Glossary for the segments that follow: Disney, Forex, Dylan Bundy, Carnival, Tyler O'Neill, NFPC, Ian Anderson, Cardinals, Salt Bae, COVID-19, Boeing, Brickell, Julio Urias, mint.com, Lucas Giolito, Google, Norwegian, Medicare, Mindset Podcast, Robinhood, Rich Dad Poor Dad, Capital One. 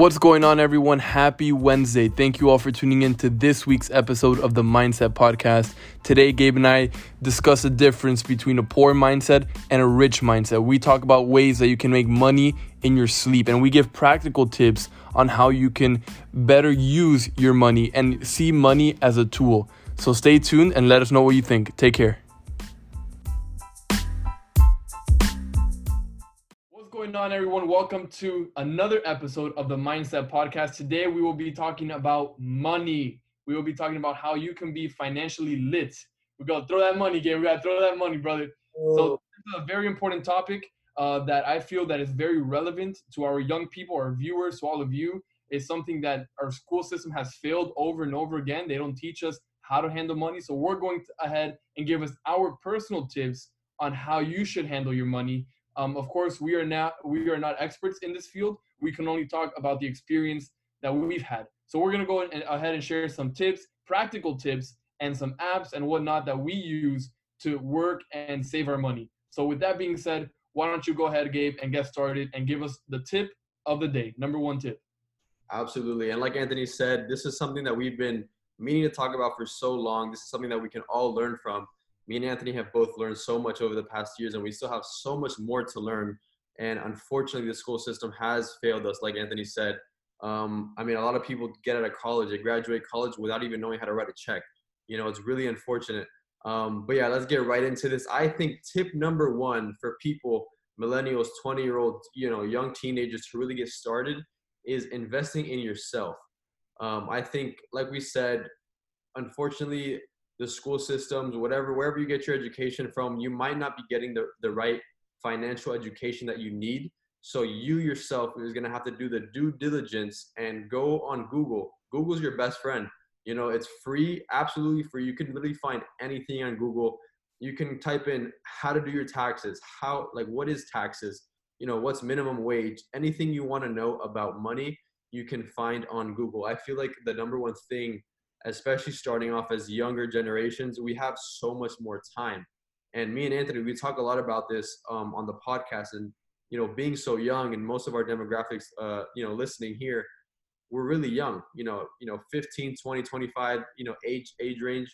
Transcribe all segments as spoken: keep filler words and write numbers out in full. What's going on, everyone? Happy Wednesday. Thank you all for tuning in to this week's episode of the Mindset Podcast. Today, Gabe and I discuss the difference between a poor mindset and a rich mindset. We talk about ways that you can make money in your sleep, and we give practical tips on how you can better use your money and see money as a tool. So stay tuned and let us know what you think. Take care. What's going on, everyone? Welcome to another episode of the Mindset Podcast. Today we will be talking about money. We will be talking about how you can be financially lit. We're gonna throw that money, Gabe. We gotta throw that money, brother. Whoa. So this is a very important topic uh, that I feel that is very relevant to our young people, our viewers, to all of you. It's something that our school system has failed over and over again. They don't teach us how to handle money. So we're going to ahead and give us our personal tips on how you should handle your money. Um, of course, we are not we are not experts in this field. We can only talk about the experience that we've had. So we're going to go and, ahead and share some tips, practical tips, and some apps and whatnot that we use to work and save our money. So with that being said, why don't you go ahead, Gabe, and get started and give us the tip of the day, number one tip. Absolutely. And like Anthony said, this is something that we've been meaning to talk about for so long. This is something that we can all learn from. Me and Anthony have both learned so much over the past years, and we still have so much more to learn. And unfortunately, the school system has failed us, like Anthony said. Um, I mean, a lot of people get out of college, they graduate college without even knowing how to write a check. You know, it's really unfortunate. Um, but yeah, let's get right into this. I think tip number one for people, millennials, twenty-year-olds, you know, young teenagers to really get started is investing in yourself. Um, I think, like we said, unfortunately, the school systems, whatever, wherever you get your education from, you might not be getting the, the right financial education that you need. So you yourself is going to have to do the due diligence and go on Google. Google's your best friend. You know, it's free, absolutely free. You can literally find anything on Google. You can type in how to do your taxes, how, like, what is taxes? You know, what's minimum wage? Anything you want to know about money, you can find on Google. I feel like the number one thing, especially starting off as younger generations, we have so much more time. And me and Anthony, we talk a lot about this um, on the podcast. And, you know, being so young and most of our demographics, uh, you know, listening here, we're really young, you know, you know, fifteen, twenty, twenty-five, you know, age, age range.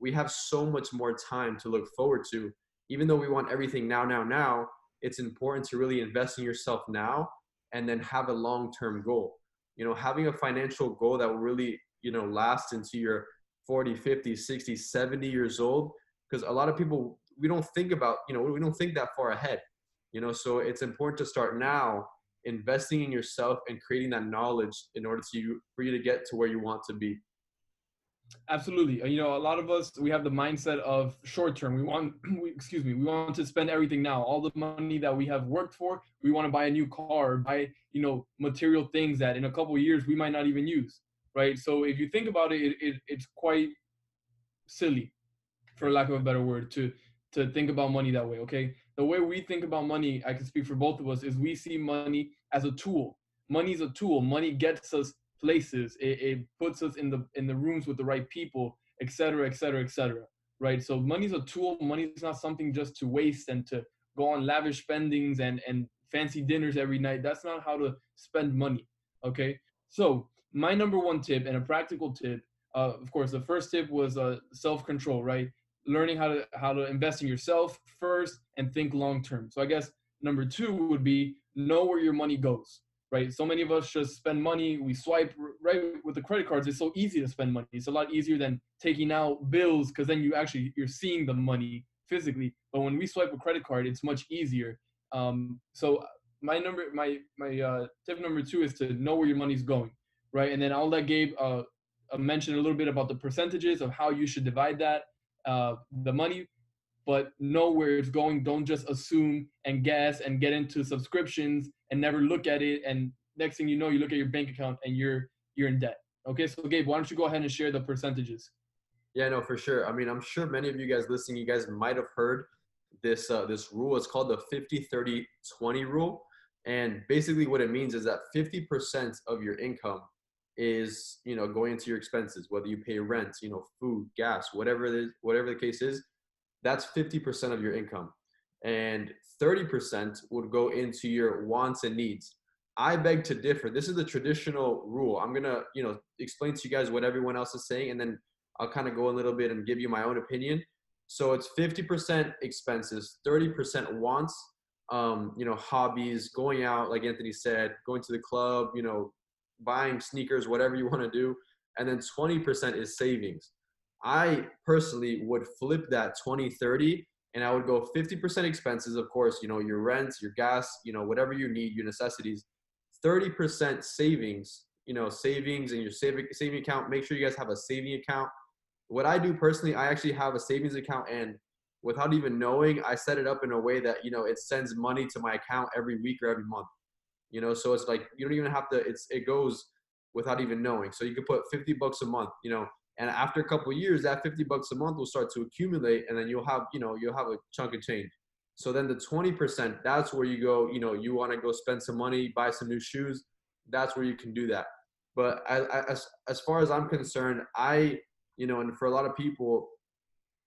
We have so much more time to look forward to. Even though we want everything now, now, now, it's important to really invest in yourself now and then have a long-term goal. You know, having a financial goal that will really, you know, last into your forty, fifty, sixty, seventy years old. Because a lot of people, we don't think about, you know, we don't think that far ahead, you know, so it's important to start now investing in yourself and creating that knowledge in order to for you to get to where you want to be. Absolutely. You know, a lot of us, we have the mindset of short term. We want, we, excuse me, we want to spend everything now. All the money that we have worked for, we want to buy a new car, buy, you know, material things that in a couple of years we might not even use. Right. So if you think about it, it, it, it's quite silly, for lack of a better word, to to think about money that way. Okay. The way we think about money, I can speak for both of us, is we see money as a tool. Money is a tool. Money gets us places. It, it puts us in the in the rooms with the right people, et cetera, et cetera, et cetera. Right. So money is a tool. Money is not something just to waste and to go on lavish spendings and, and fancy dinners every night. That's not how to spend money. Okay. So my number one tip and a practical tip, uh, of course, the first tip was uh, self-control, right? Learning how to how to invest in yourself first and think long-term. So I guess number two would be know where your money goes, right? So many of us just spend money. We swipe, right? With the credit cards, it's so easy to spend money. It's a lot easier than taking out bills because then you actually, you're seeing the money physically. But when we swipe a credit card, it's much easier. Um, so my number, my my uh, tip number two is to know where your money's going. Right, and then I'll let Gabe uh, mention a little bit about the percentages of how you should divide that, uh, the money, but know where it's going. Don't just assume and guess and get into subscriptions and never look at it. And next thing you know, you look at your bank account and you're you're in debt. Okay, so Gabe, why don't you go ahead and share the percentages? Yeah, no, for sure. I mean, I'm sure many of you guys listening, you guys might have heard this uh, this rule. It's called the fifty, thirty, twenty rule. And basically what it means is that fifty percent of your income is, you know, going into your expenses, whether you pay rent, you know, food, gas, whatever it is, whatever the case is, that's fifty percent of your income. And thirty percent would go into your wants and needs. I beg to differ. This is the traditional rule. I'm going to, you know, explain to you guys what everyone else is saying, and then I'll kind of go a little bit and give you my own opinion. So it's fifty percent expenses, thirty percent wants, um, you know, hobbies, going out, like Anthony said, going to the club, you know, buying sneakers, whatever you want to do. And then twenty percent is savings. I personally would flip that twenty thirty, and I would go fifty percent expenses, of course, you know, your rent, your gas, you know, whatever you need, your necessities, thirty percent savings, you know, savings and your saving, saving account. Make sure you guys have a saving account. What I do personally, I actually have a savings account, and without even knowing, I set it up in a way that, you know, it sends money to my account every week or every month, you know? So it's like, you don't even have to, it's, it goes without even knowing. So you could put fifty bucks a month, you know, and after a couple of years, that fifty bucks a month will start to accumulate, and then you'll have, you know, you'll have a chunk of change. So then the twenty percent, that's where you go, you know, you want to go spend some money, buy some new shoes. That's where you can do that. But I, I, as, as far as I'm concerned, I, you know, and for a lot of people,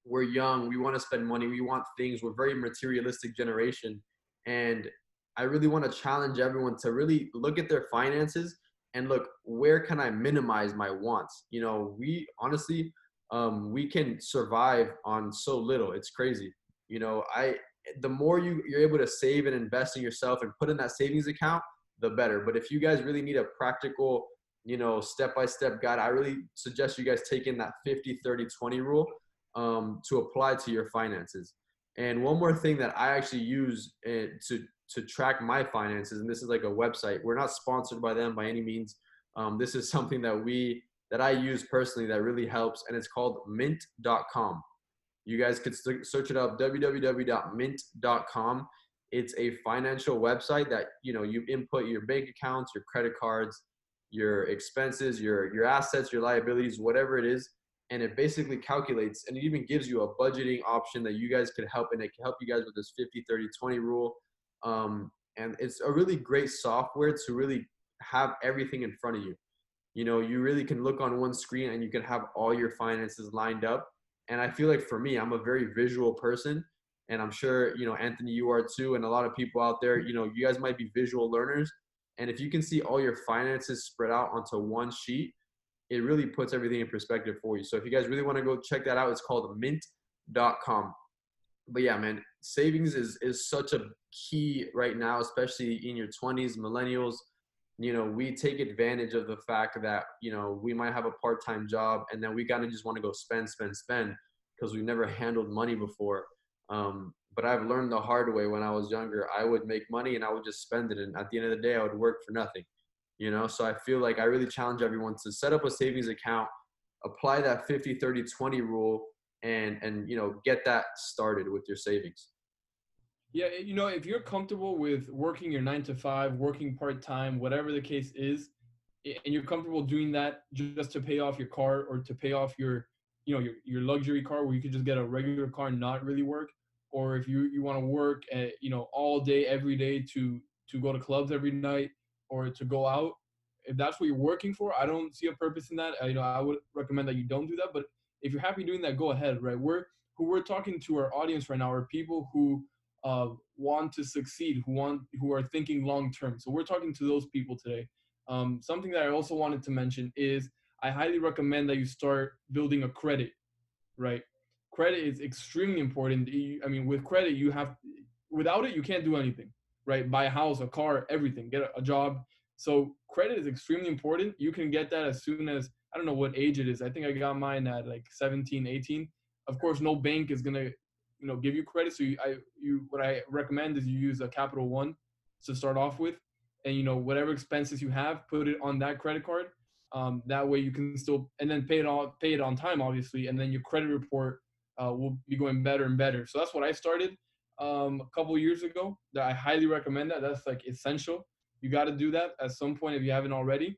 we're young, we want to spend money, we want things, we're very materialistic generation. And I really want to challenge everyone to really look at their finances and look, where can I minimize my wants? You know, we honestly, um, we can survive on so little. It's crazy. You know, I, the more you, you're able to save and invest in yourself and put in that savings account, the better. But if you guys really need a practical, you know, step-by-step guide, I really suggest you guys take in that fifty, thirty, twenty rule um, to apply to your finances. And one more thing that I actually use uh, to, to track my finances, and this is like a website. We're not sponsored by them by any means. Um, this is something that we, that I use personally that really helps, and it's called mint dot com. You guys could search it up, w w w dot mint dot com. It's a financial website that, you know, you input your bank accounts, your credit cards, your expenses, your, your assets, your liabilities, whatever it is. And it basically calculates, and it even gives you a budgeting option that you guys could help, and it can help you guys with this fifty, thirty, twenty rule. Um, and it's a really great software to really have everything in front of you. You know, you really can look on one screen and you can have all your finances lined up. And I feel like for me, I'm a very visual person, and I'm sure, you know, Anthony, you are too. And a lot of people out there, you know, you guys might be visual learners. And if you can see all your finances spread out onto one sheet, it really puts everything in perspective for you. So if you guys really want to go check that out, it's called mint dot com. But yeah, man, savings is, is such a key right now, especially in your twenties, millennials. You know, we take advantage of the fact that, you know, we might have a part-time job, and then we kind of just want to go spend, spend, spend because we've never handled money before. Um, but I've learned the hard way. When I was younger, I would make money and I would just spend it. And at the end of the day, I would work for nothing, you know? So I feel like I really challenge everyone to set up a savings account, apply that fifty, thirty, twenty rule, and, and, you know, get that started with your savings. Yeah. You know, if you're comfortable with working your nine to five, working part-time, whatever the case is, and you're comfortable doing that just to pay off your car or to pay off your, you know, your, your luxury car where you could just get a regular car and not really work. Or if you, you want to work at, you know, all day, every day to, to go to clubs every night or to go out, if that's what you're working for, I don't see a purpose in that. I, you know, I would recommend that you don't do that, but if you're happy doing that, go ahead, right? We're, who we're talking to our audience right now are people who uh, want to succeed, who want, who are thinking long-term. So we're talking to those people today. Um, something that I also wanted to mention is I highly recommend that you start building a credit, right? Credit is extremely important. I mean, with credit, you have, without it, you can't do anything, right? Buy a house, a car, everything, get a job. So credit is extremely important. You can get that as soon as, I don't know what age it is. I think I got mine at like seventeen, eighteen. Of course, no bank is going to, you know, give you credit. So you, I, you, what I recommend is you use a Capital One to start off with, and, you know, whatever expenses you have, put it on that credit card. Um, that way you can still, and then pay it all, pay it on time, obviously. And then your credit report uh, will be going better and better. So that's what I started um, a couple of years ago. That I highly recommend that. That's like essential. You got to do that at some point if you haven't already.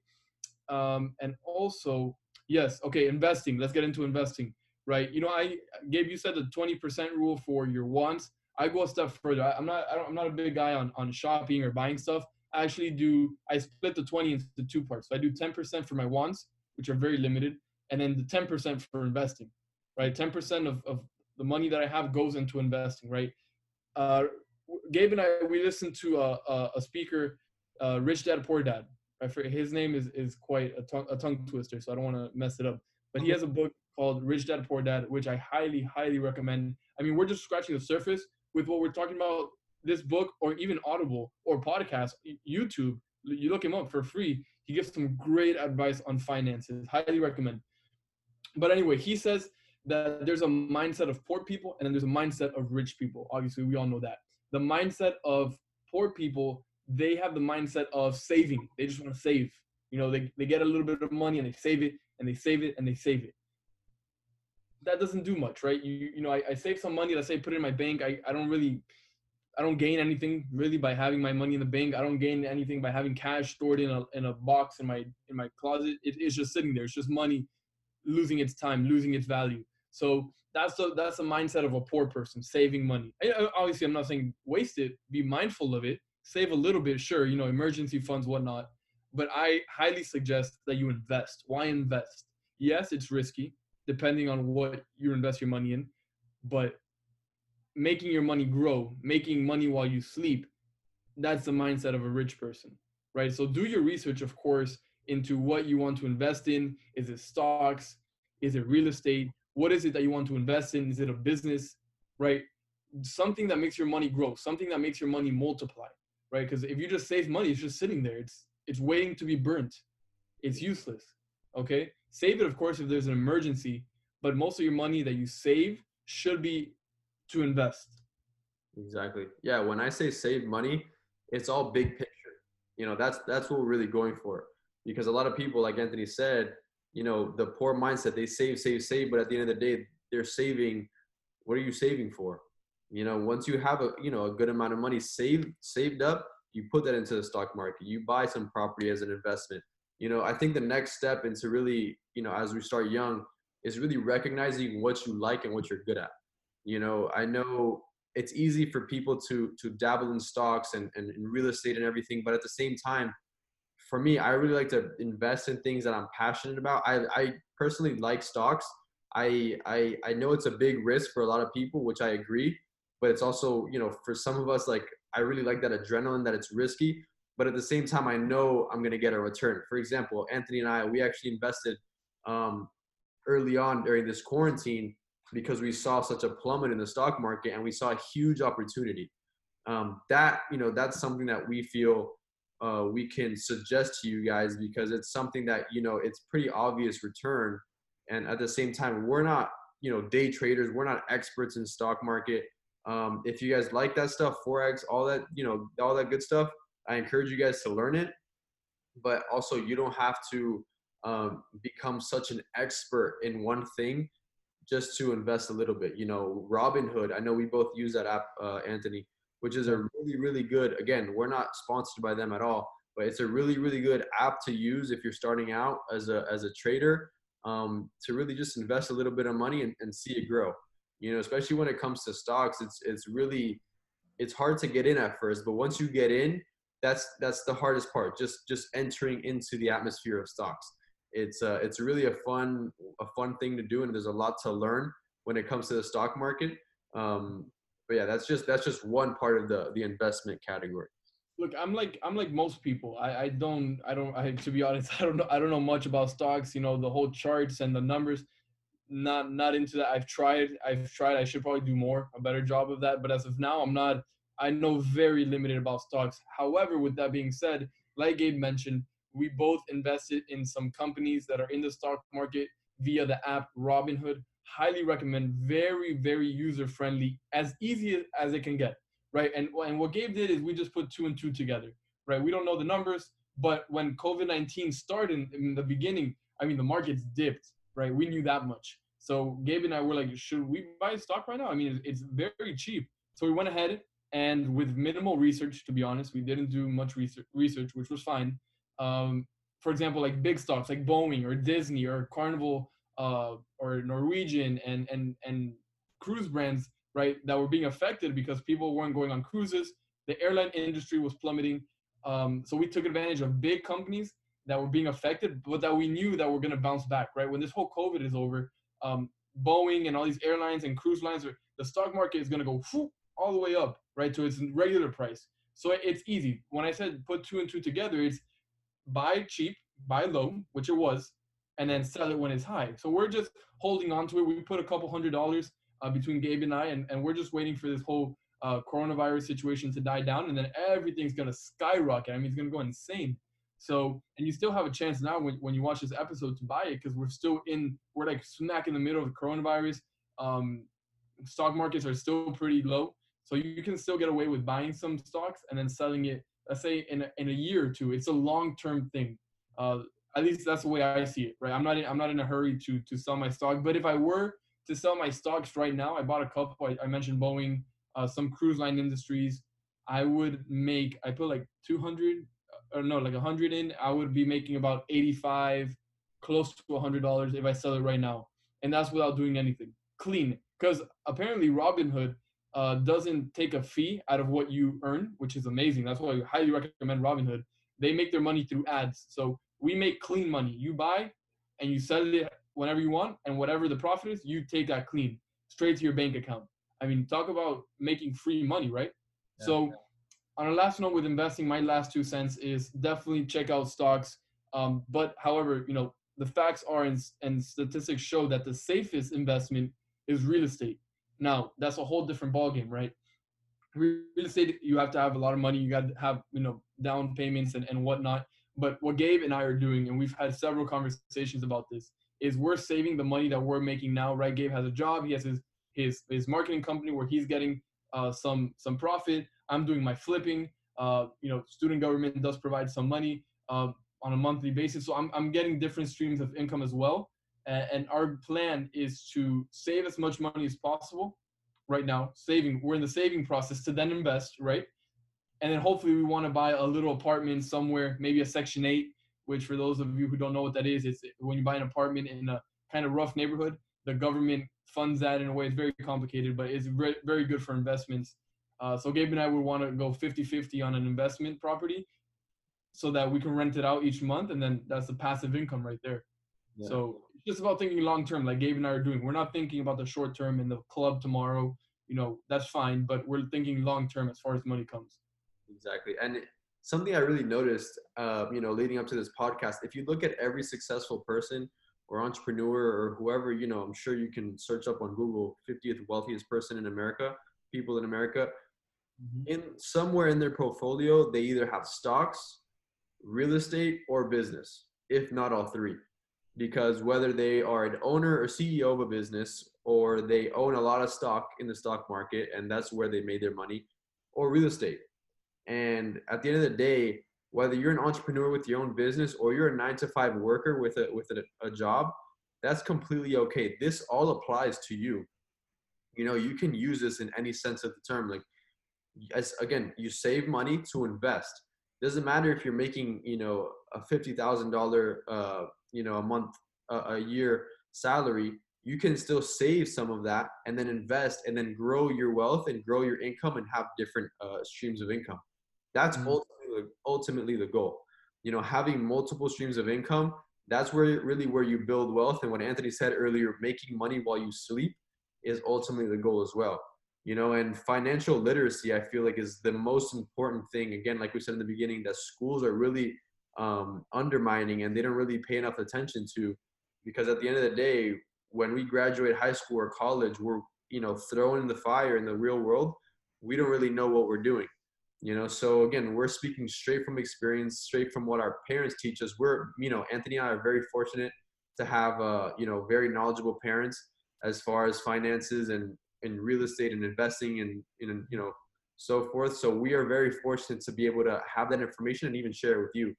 Um, and also, yes. Okay. Investing. Let's get into investing, right? You know, I Gabe, you said the twenty percent rule for your wants. I go a step further. I, I'm not, I don't, I'm not a big guy on, on shopping or buying stuff. I actually do, I split the twenty into two parts. So I do ten percent for my wants, which are very limited, and then the ten percent for investing, right? ten percent of, of the money that I have goes into investing, right? Uh, Gabe and I, we listened to a, a, a speaker, uh, Rich Dad Poor Dad. I forget, his name is, is quite a tongue, a tongue twister, so I don't want to mess it up. But he has a book called Rich Dad Poor Dad, which I highly, highly recommend. I mean, we're just scratching the surface with what we're talking about. This book, or even Audible or podcast, YouTube, you look him up for free. He gives some great advice on finances. Highly recommend. But anyway, he says that there's a mindset of poor people and then there's a mindset of rich people. Obviously, we all know that. The mindset of poor people, they have the mindset of saving. They just want to save. You know, they, they get a little bit of money and they save it and they save it and they save it. That doesn't do much, right? You you know, I, I save some money. Let's say put it in my bank. I, I don't really... I don't gain anything really by having my money in the bank. I don't gain anything by having cash stored in a in a box in my in my closet. It, it's just sitting there. It's just money losing its time, losing its value. So that's a, that's a mindset of a poor person, saving money. I, obviously, I'm not saying waste it. Be mindful of it. Save a little bit, sure, you know, emergency funds, whatnot. But I highly suggest that you invest. Why invest? Yes, it's risky, depending on what you invest your money in. But making your money grow, making money while you sleep, that's the mindset of a rich person, right? So do your research, of course, into what you want to invest in. Is it stocks? Is it real estate? What is it that you want to invest in? Is it a business, right? Something that makes your money grow, something that makes your money multiply, right? Because if you just save money, it's just sitting there. It's it's waiting to be burnt. It's useless, okay? Save it, of course, if there's an emergency, but most of your money that you save should be to invest. Exactly. Yeah. When I say save money, it's all big picture. You know, that's, that's what we're really going for, because a lot of people, like Anthony said, you know, the poor mindset, they save, save, save. But at the end of the day, they're saving. What are you saving for? You know, once you have a, you know, a good amount of money saved, saved up, you put that into the stock market, you buy some property as an investment. You know, I think the next step into really, you know, as we start young, is really recognizing what you like and what you're good at. You know, I know it's easy for people to to dabble in stocks and, and, and real estate and everything. But at the same time, for me, I really like to invest in things that I'm passionate about. I, I personally like stocks. I, I I know it's a big risk for a lot of people, which I agree. But it's also, you know, for some of us, like, I really like that adrenaline that it's risky. But at the same time, I know I'm going to get a return. For example, Anthony and I, we actually invested um, early on during this quarantine, because we saw such a plummet in the stock market and we saw a huge opportunity. Um, that, you know, that's something that we feel uh, we can suggest to you guys, because it's something that, you know, it's pretty obvious return. And at the same time, we're not, you know, day traders. We're not experts in stock market. Um, if you guys like that stuff, Forex, all that, you know, all that good stuff, I encourage you guys to learn it. But also, you don't have to um, become such an expert in one thing just to invest a little bit. You know, Robinhood, I know we both use that app, uh, Anthony, which is a really, really good, again, we're not sponsored by them at all, but it's a really, really good app to use if you're starting out as a as a trader, um, to really just invest a little bit of money and, and see it grow. You know, especially when it comes to stocks, it's it's really, it's hard to get in at first, but once you get in, that's that's the hardest part, just just entering into the atmosphere of stocks. It's uh, it's really a fun a fun thing to do, and there's a lot to learn when it comes to the stock market. Um, but yeah, that's just that's just one part of the the investment category. Look, I'm like I'm like most people. I, I don't I don't I to be honest, I don't know I don't know much about stocks. You know, the whole charts and the numbers. Not not into that. I've tried. I've tried. I should probably do more, a better job of that. But as of now, I'm not. I know very limited about stocks. However, with that being said, like Gabe mentioned, we both invested in some companies that are in the stock market via the app Robinhood. Highly recommend. Very, very user-friendly, as easy as it can get, right? And, and what Gabe did is we just put two and two together, right? We don't know the numbers, but when COVID nineteen started in the beginning, I mean, the markets dipped, right? We knew that much. So Gabe and I were like, should we buy stock right now? I mean, it's very cheap. So we went ahead, and with minimal research, to be honest, we didn't do much research, which was fine. Um, for example, like big stocks like Boeing or Disney or Carnival uh, or Norwegian and, and, and cruise brands, right, that were being affected because people weren't going on cruises. The airline industry was plummeting. Um, so we took advantage of big companies that were being affected, but that we knew that were going to bounce back, right? When this whole COVID is over, um, Boeing and all these airlines and cruise lines, are, the stock market is going to go whoop, all the way up, right, to its regular price. So it's easy. When I said put two and two together, it's buy cheap, buy low, which it was, and then sell it when it's high. So we're just holding on to it. We put a couple hundred dollars uh, between Gabe and I, and, and we're just waiting for this whole uh, coronavirus situation to die down, and then everything's going to skyrocket. I mean, it's going to go insane. So, and you still have a chance now when, when you watch this episode to buy it, because we're still in, we're like smack in the middle of the coronavirus. Um, stock markets are still pretty low. So you can still get away with buying some stocks and then selling it, let's say in a, in a year or two. It's a long-term thing. Uh, at least that's the way I see it, right? I'm not in, I'm not in a hurry to to sell my stock. But if I were to sell my stocks right now, I bought a couple. I, I mentioned Boeing, uh, some cruise line industries. I would make, I put like two hundred or no, like one hundred in. I would be making about eighty-five, close to one hundred dollars if I sell it right now. And that's without doing anything. Clean. Because apparently Robinhood Uh, doesn't take a fee out of what you earn, which is amazing. That's why I highly recommend Robinhood. They make their money through ads. So we make clean money. You buy and you sell it whenever you want, and whatever the profit is, you take that clean straight to your bank account. I mean, talk about making free money, right? Yeah. So on a last note with investing, my last two cents is definitely check out stocks. Um, but however, you know, the facts are and, and statistics show that the safest investment is real estate. Now, that's a whole different ballgame, right? Real estate, you have to have a lot of money. You got to have, you know, down payments and, and whatnot. But what Gabe and I are doing, and we've had several conversations about this, is we're saving the money that we're making now, right? Gabe has a job. He has his his, his marketing company where he's getting uh, some some profit. I'm doing my flipping. Uh, you know, student government does provide some money uh, on a monthly basis. So I'm I'm getting different streams of income as well. And our plan is to save as much money as possible right now. Saving, we're in the saving process to then invest, right? And then hopefully we want to buy a little apartment somewhere, maybe a Section eight, which for those of you who don't know what that is, it's when you buy an apartment in a kind of rough neighborhood, the government funds that in a way. It's very complicated, but it's very good for investments. Uh, so Gabe and I would want to go fifty-fifty on an investment property so that we can rent it out each month. And then that's the passive income right there. Yeah. So it's just about thinking long term, like Gabe and I are doing. We're not thinking about the short term and the club tomorrow. You know, that's fine, but we're thinking long term as far as money comes. Exactly. And something I really noticed, uh, you know, leading up to this podcast, if you look at every successful person or entrepreneur or whoever, you know, I'm sure you can search up on Google fiftieth wealthiest person in America, people in America, mm-hmm. in somewhere in their portfolio, they either have stocks, real estate, or business, if not all three. Because whether they are an owner or C E O of a business, or they own a lot of stock in the stock market, and that's where they made their money, or real estate. And at the end of the day, whether you're an entrepreneur with your own business or you're a nine to five worker with a with a, a job, that's completely okay. This all applies to you. You know, you can use this in any sense of the term. Like, as, again, you save money to invest. Doesn't matter if you're making, you know, a fifty thousand dollar uh you know, a month, uh, a year salary, you can still save some of that and then invest and then grow your wealth and grow your income and have different uh, streams of income. That's mm-hmm. ultimately, ultimately the goal. You know, having multiple streams of income, that's where really where you build wealth. And what Anthony said earlier, making money while you sleep is ultimately the goal as well. You know, and financial literacy, I feel like, is the most important thing. Again, like we said in the beginning, that schools are really um undermining, and they don't really pay enough attention to, because at the end of the day, when we graduate high school or college, we're, you know, thrown in the fire in the real world. We don't really know what we're doing, you know. So again, we're speaking straight from experience, straight from what our parents teach us. We're, you know, Anthony and I are very fortunate to have uh you know, very knowledgeable parents as far as finances and and real estate and investing and, and you know, so forth. So we are very fortunate to be able to have that information and even share it with you.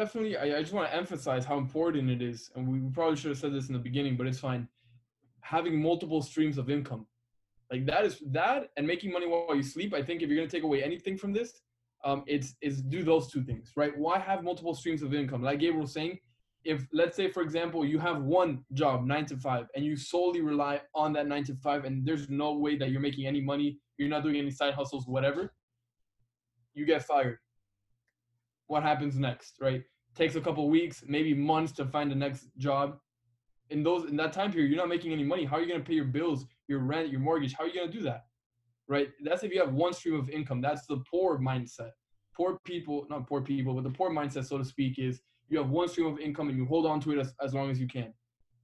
Definitely, I, I just want to emphasize how important it is, and we probably should have said this in the beginning, but it's fine. Having multiple streams of income, like that is that, and making money while you sleep. I think if you're going to take away anything from this, um, it's is do those two things, right? Why have multiple streams of income? Like Gabriel was saying, if let's say, for example, you have one job, nine to five, and you solely rely on that nine to five, and there's no way that you're making any money, you're not doing any side hustles, whatever, you get fired. What happens next, right? Takes a couple weeks, maybe months to find the next job. In those in that time period, you're not making any money. How are you going to pay your bills, your rent, your mortgage? How are you going to do that? right? That's if you have one stream of income. That's the poor mindset. Poor people, not poor people, but the poor mindset, so to speak, is you have one stream of income and you hold on to it as, as long as you can.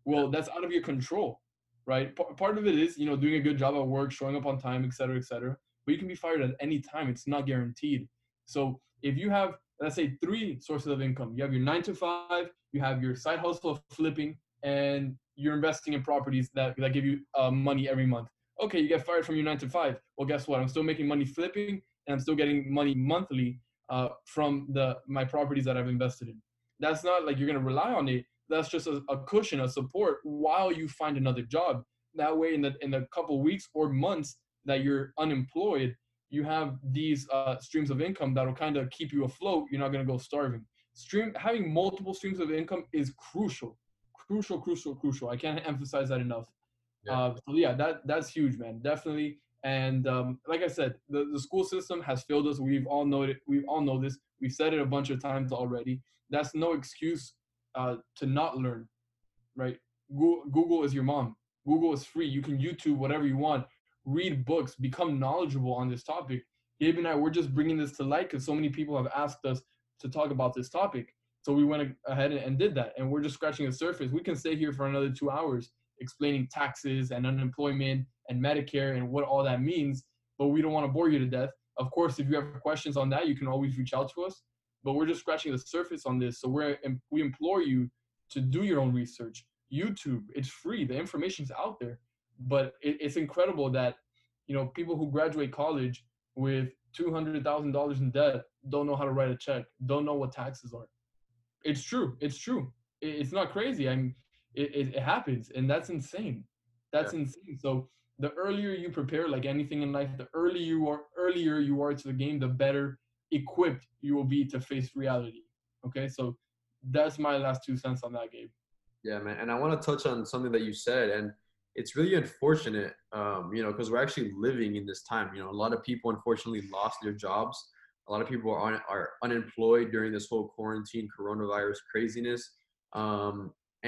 Well, that's out of your control, right? P- part of it is, you know, doing a good job at work, showing up on time, et cetera, et cetera. But you can be fired at any time. It's not guaranteed. So if you have, let's say, three sources of income, you have your nine to five, you have your side hustle of flipping, and you're investing in properties that, that give you uh, money every month. Okay, you get fired from your nine to five. Well, guess what? I'm still making money flipping, and I'm still getting money monthly uh, from the my properties that I've invested in. That's not like you're going to rely on it. That's just a, a cushion, a support while you find another job. That way, in the in the couple weeks or months that you're unemployed, you have these uh, streams of income that'll kind of keep you afloat. You're not going to go starving. Stream having multiple streams of income is crucial, crucial, crucial, crucial. I can't emphasize that enough. Yeah. Uh, so yeah, that that's huge, man. Definitely. And um, like I said, the, the school system has failed us. We've all know it. We all know this. We've said it a bunch of times already. That's no excuse uh, to not learn, right? Google, Google is your mom. Google is free. You can YouTube whatever you want. Read books. Become knowledgeable on this topic. Gabe and I, we're just bringing this to light because so many people have asked us to talk about this topic. So we went ahead and did that. And we're just scratching the surface. We can stay here for another two hours explaining taxes and unemployment and Medicare and what all that means, but we don't want to bore you to death. Of course, if you have questions on that, you can always reach out to us, but we're just scratching the surface on this. So we're, we implore you to do your own research. YouTube, it's free. The information's out there, but it, it's incredible that, you know, people who graduate college with two hundred thousand dollars in debt don't know how to write a check, don't know what taxes are. It's true. It's true. It, it's not crazy. I'm, It, it, it happens, and that's insane. That's yeah. insane. So the earlier you prepare, like anything in life, the earlier you are, earlier you are to the game, the better equipped you will be to face reality. Okay, so that's my last two cents on that, Gabe. Yeah, man. And I want to touch on something that you said, and it's really unfortunate, um, you know, because we're actually living in this time. You know, a lot of people unfortunately lost their jobs. A lot of people are un- are unemployed during this whole quarantine coronavirus craziness. Um,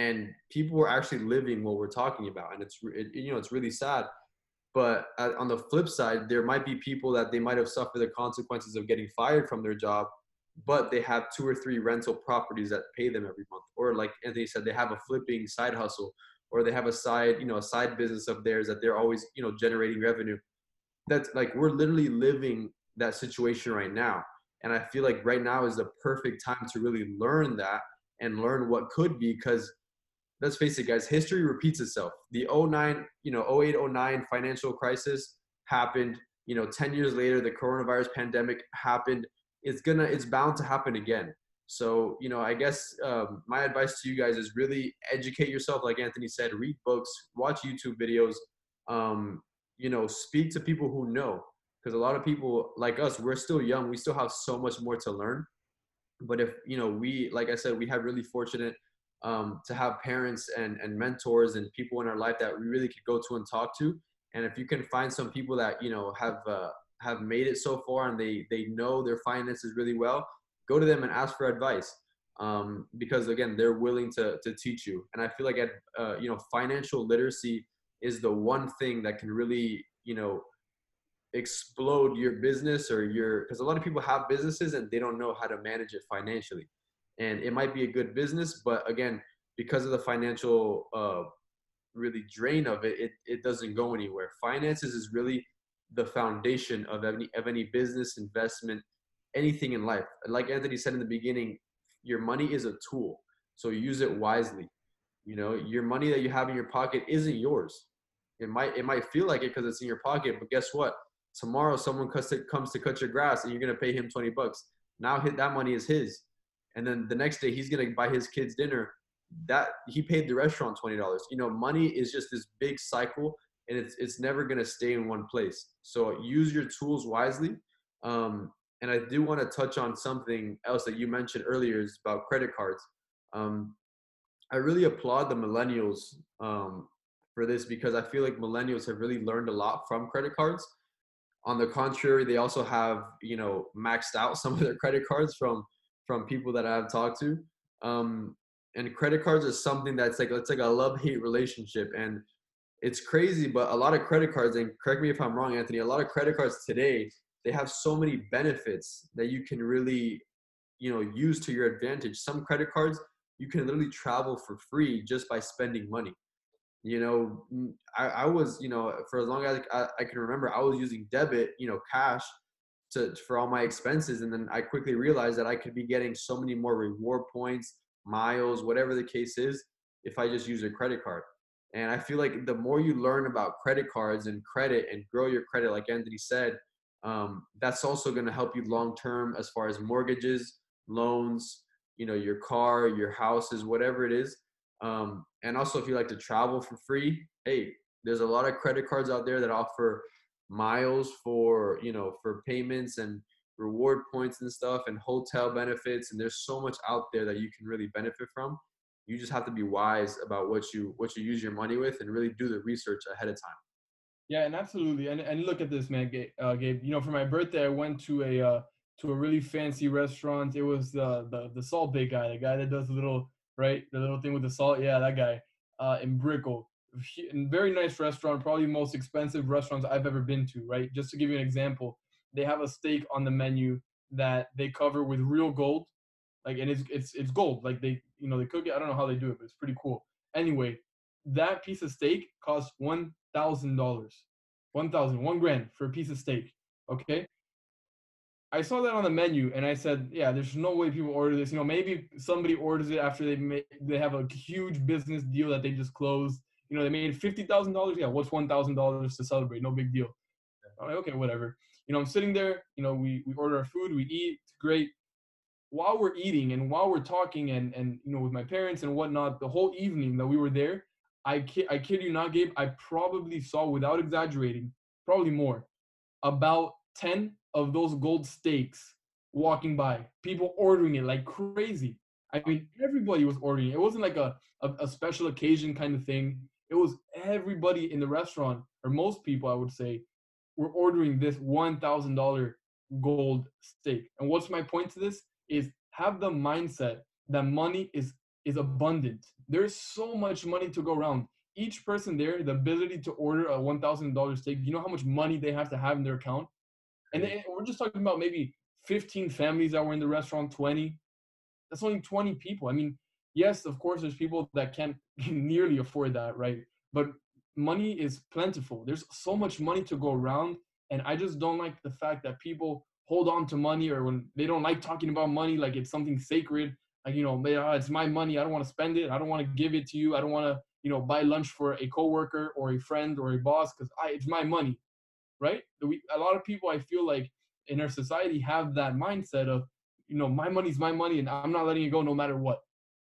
And people were actually living what we're talking about. And it's, it, you know, it's really sad. But at, on the flip side, there might be people that they might have suffered the consequences of getting fired from their job, but they have two or three rental properties that pay them every month. Or like Anthony said, they have a flipping side hustle, or they have a side, you know, a side business of theirs that they're always, you know, generating revenue. That's like, we're literally living that situation right now. And I feel like right now is the perfect time to really learn that and learn what could be, because let's face it, guys, history repeats itself. The oh nine, you know, oh eight, oh nine financial crisis happened, you know, ten years later, the coronavirus pandemic happened. It's gonna, it's bound to happen again. So, you know, I guess um, my advice to you guys is really educate yourself. Like Anthony said, read books, watch YouTube videos, um, you know, speak to people who know, because a lot of people like us, we're still young. We still have so much more to learn. But if, you know, we, like I said, we have really fortunate Um, to have parents and, and mentors and people in our life that we really could go to and talk to. And if you can find some people that, you know, have uh, have made it so far and they they know their finances really well, go to them and ask for advice, um, because, again, they're willing to to teach you. And I feel like, at, uh, you know, financial literacy is the one thing that can really, you know, explode your business or your, because a lot of people have businesses and they don't know how to manage it financially. And it might be a good business, but again, because of the financial uh, really drain of it, it, it doesn't go anywhere. Finances is really the foundation of any, of any business, investment, anything in life. Like Anthony said in the beginning, your money is a tool, so use it wisely. You know, your money that you have in your pocket isn't yours. It might, it might feel like it because it's in your pocket, but guess what? Tomorrow someone comes to cut your grass and you're going to pay him twenty bucks. Now that money is his. And then the next day he's going to buy his kids dinner that he paid the restaurant twenty dollars. You know, money is just this big cycle, and it's, it's never going to stay in one place. So use your tools wisely. Um, and I do want to touch on something else that you mentioned earlier, is about credit cards. Um, I really applaud the millennials um, for this, because I feel like millennials have really learned a lot from credit cards. On the contrary, they also have, you know, maxed out some of their credit cards from, from people that I've talked to. Um, and credit cards is something that's like, it's like a love-hate relationship. And it's crazy, but a lot of credit cards, and correct me if I'm wrong, Anthony, a lot of credit cards today, they have so many benefits that you can really, you know, use to your advantage. Some credit cards, you can literally travel for free just by spending money. You know, I, I was, you know, for as long as I, I can remember, I was using debit, you know, cash to, for all my expenses. And then I quickly realized that I could be getting so many more reward points, miles, whatever the case is, if I just use a credit card. And I feel like the more you learn about credit cards and credit and grow your credit, like Anthony said, um, that's also going to help you long-term as far as mortgages, loans, you know, your car, your houses, whatever it is. Um, and also if you like to travel for free, hey, there's a lot of credit cards out there that offer miles for, you know, for payments and reward points and stuff and hotel benefits. And there's so much out there that you can really benefit from. You just have to be wise about what you, what you use your money with and really do the research ahead of time. Yeah, and absolutely. And and look at this, man, uh, Gabe, you know, for my birthday, I went to a, uh, to a really fancy restaurant. It was the, the, the Salt Bae guy, the guy that does the little, right? The little thing with the salt. Yeah, that guy uh, in Brickell. Very nice restaurant, probably most expensive restaurants I've ever been to, right? Just to give you an example, they have a steak on the menu that they cover with real gold. Like, and it's, it's, it's gold. Like they, you know, they cook it. I don't know how they do it, but it's pretty cool. Anyway, that piece of steak costs one thousand dollars. one thousand, one grand for a piece of steak. Okay. I saw that on the menu and I said, yeah, there's no way people order this. You know, maybe somebody orders it after they make, they have a huge business deal that they just closed. You know, they made fifty thousand dollars. Yeah, what's one thousand dollars to celebrate? No big deal. I'm like, okay, whatever. You know, I'm sitting there, you know, we, we order our food, we eat, it's great. While we're eating and while we're talking and, and you know, with my parents and whatnot, the whole evening that we were there, I kid, I kid you not, Gabe, I probably saw, without exaggerating, probably more, about ten of those gold steaks walking by, people ordering it like crazy. I mean, everybody was ordering it. It wasn't like a, a, a special occasion kind of thing. It was everybody in the restaurant, or most people, I would say, were ordering this one thousand dollars gold steak. And what's my point to this? Is have the mindset that money is, is abundant. There's so much money to go around. Each person there, the ability to order a one thousand dollars steak, you know how much money they have to have in their account? And they, we're just talking about maybe fifteen families that were in the restaurant, twenty. That's only twenty people. I mean, yes, of course, there's people that can't nearly afford that, right? But money is plentiful. There's so much money to go around. And I just don't like the fact that people hold on to money, or when they don't like talking about money, like it's something sacred, like, you know, it's my money. I don't want to spend it. I don't want to give it to you. I don't want to, you know, buy lunch for a coworker or a friend or a boss because I, it's my money, right? We, a lot of people, I feel like in our society have that mindset of, you know, my money's my money and I'm not letting it go no matter what.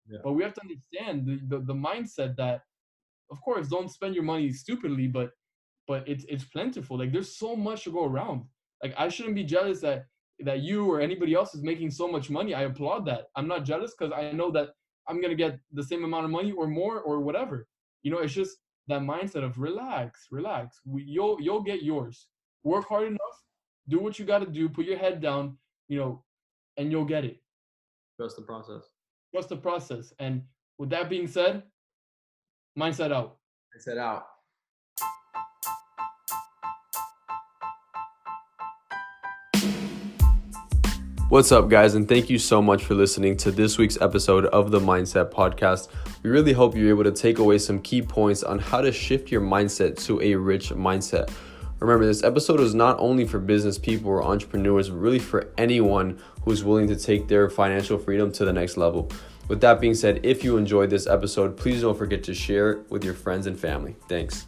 Yeah. But we have to understand the, the, the mindset that, of course, don't spend your money stupidly, but but it's it's plentiful. Like there's so much to go around. Like I shouldn't be jealous that that you or anybody else is making so much money. I applaud that. I'm not jealous because I know that I'm going to get the same amount of money or more or whatever. You know, it's just that mindset of relax, relax. We, you'll, you'll get yours. Work hard enough, do what you got to do, put your head down, you know, and you'll get it. Trust the process. Trust the process. And with that being said, mindset out. Mindset out. What's up, guys, and thank you so much for listening to this week's episode of the Mindset Podcast. We really hope you're able to take away some key points on how to shift your mindset to a rich mindset. Remember, this episode is not only for business people or entrepreneurs, but really for anyone who's willing to take their financial freedom to the next level. With that being said, if you enjoyed this episode, please don't forget to share it with your friends and family. Thanks.